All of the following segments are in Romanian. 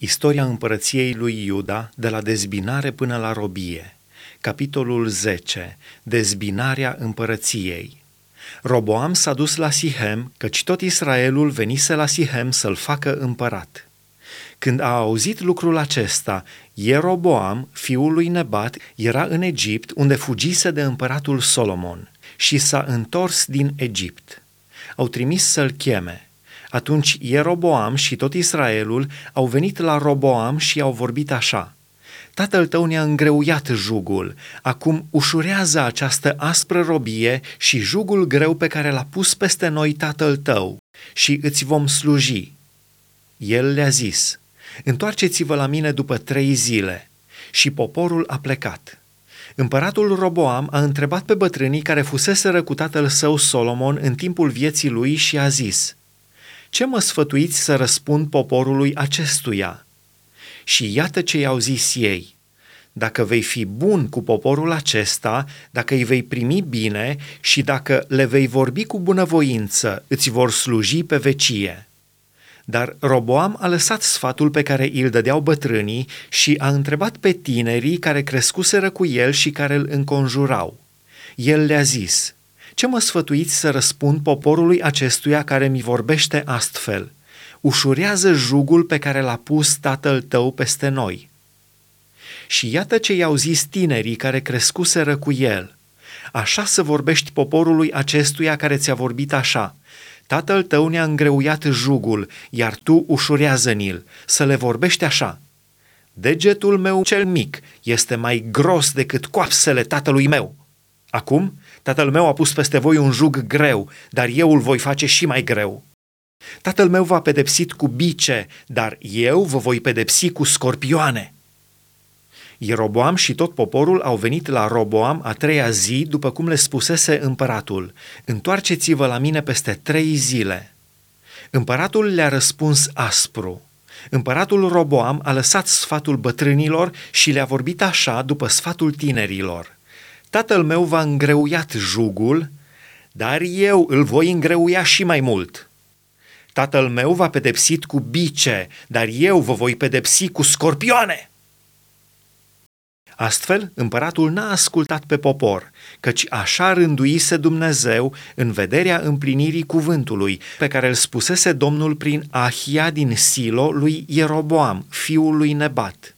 Istoria împărăției lui Iuda de la dezbinare până la robie. Capitolul 10. Dezbinarea împărăției. Roboam s-a dus la Sihem, căci tot Israelul venise la Sihem să-l facă împărat. Când a auzit lucrul acesta, Ieroboam, fiul lui Nebat, era în Egipt, unde fugise de împăratul Solomon, și s-a întors din Egipt. Au trimis să-l cheme. Atunci Ieroboam și tot Israelul au venit la Roboam și au vorbit așa: Tatăl tău ne-a îngreuiat jugul, acum ușurează această aspră robie și jugul greu pe care l-a pus peste noi tatăl tău și îți vom sluji. El le-a zis: Întoarceți-vă la mine după 3 zile. Și poporul a plecat. Împăratul Roboam a întrebat pe bătrânii care fuseseră cu tatăl său Solomon în timpul vieții lui și a zis: Ce mă sfătuiți să răspund poporului acestuia? Și iată ce i-au zis ei: Dacă vei fi bun cu poporul acesta, dacă îi vei primi bine și dacă le vei vorbi cu bunăvoință, îți vor sluji pe vecie. Dar Roboam a lăsat sfatul pe care îl dădeau bătrânii și a întrebat pe tinerii care crescuseră cu el și care îl înconjurau. El le-a zis: Ce mă sfătuiți să răspund poporului acestuia care mi vorbește astfel? Ușurează jugul pe care l-a pus tatăl tău peste noi. Și iată ce i-au zis tinerii care crescuseră cu el: Așa să vorbești poporului acestuia care ți-a vorbit așa: Tatăl tău ne-a îngreuiat jugul, iar tu ușurează-ni-l. Să le vorbești așa: Degetul meu cel mic este mai gros decât coapsele tatălui meu. Acum, tatăl meu a pus peste voi un jug greu, dar eu îl voi face și mai greu. Tatăl meu v-a pedepsit cu bice, dar eu vă voi pedepsi cu scorpioane. Ieroboam și tot poporul au venit la Roboam a 3-a zi, după cum le spusese împăratul: Întoarceți-vă la mine peste 3 zile. Împăratul le-a răspuns aspru. Împăratul Roboam a lăsat sfatul bătrânilor și le-a vorbit așa după sfatul tinerilor: Tatăl meu v-a îngreuiat jugul, dar eu îl voi îngreuia și mai mult. Tatăl meu v-a pedepsit cu bice, dar eu vă voi pedepsi cu scorpioane. Astfel, împăratul n-a ascultat pe popor, căci așa rânduise Dumnezeu în vederea împlinirii cuvântului pe care îl spusese Domnul prin Ahia din Silo lui Ieroboam, fiul lui Nebat.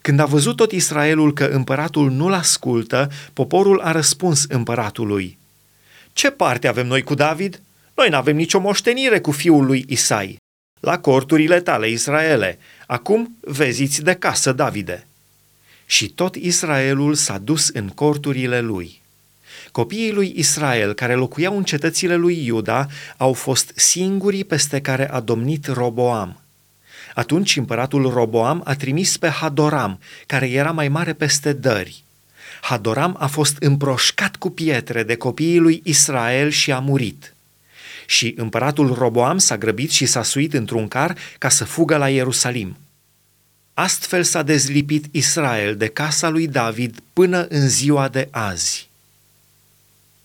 Când a văzut tot Israelul că împăratul nu-l ascultă, poporul a răspuns împăratului: Ce parte avem noi cu David? Noi n-avem nicio moștenire cu fiul lui Isai. La corturile tale, Israele, acum veziți de casă, Davide. Și tot Israelul s-a dus în corturile lui. Copiii lui Israel care locuiau în cetățile lui Iuda au fost singurii peste care a domnit Roboam. Atunci împăratul Roboam a trimis pe Hadoram, care era mai mare peste dări. Hadoram a fost împroșcat cu pietre de copiii lui Israel și a murit. Și împăratul Roboam s-a grăbit și s-a suit într-un car ca să fugă la Ierusalim. Astfel s-a dezlipit Israel de casa lui David până în ziua de azi.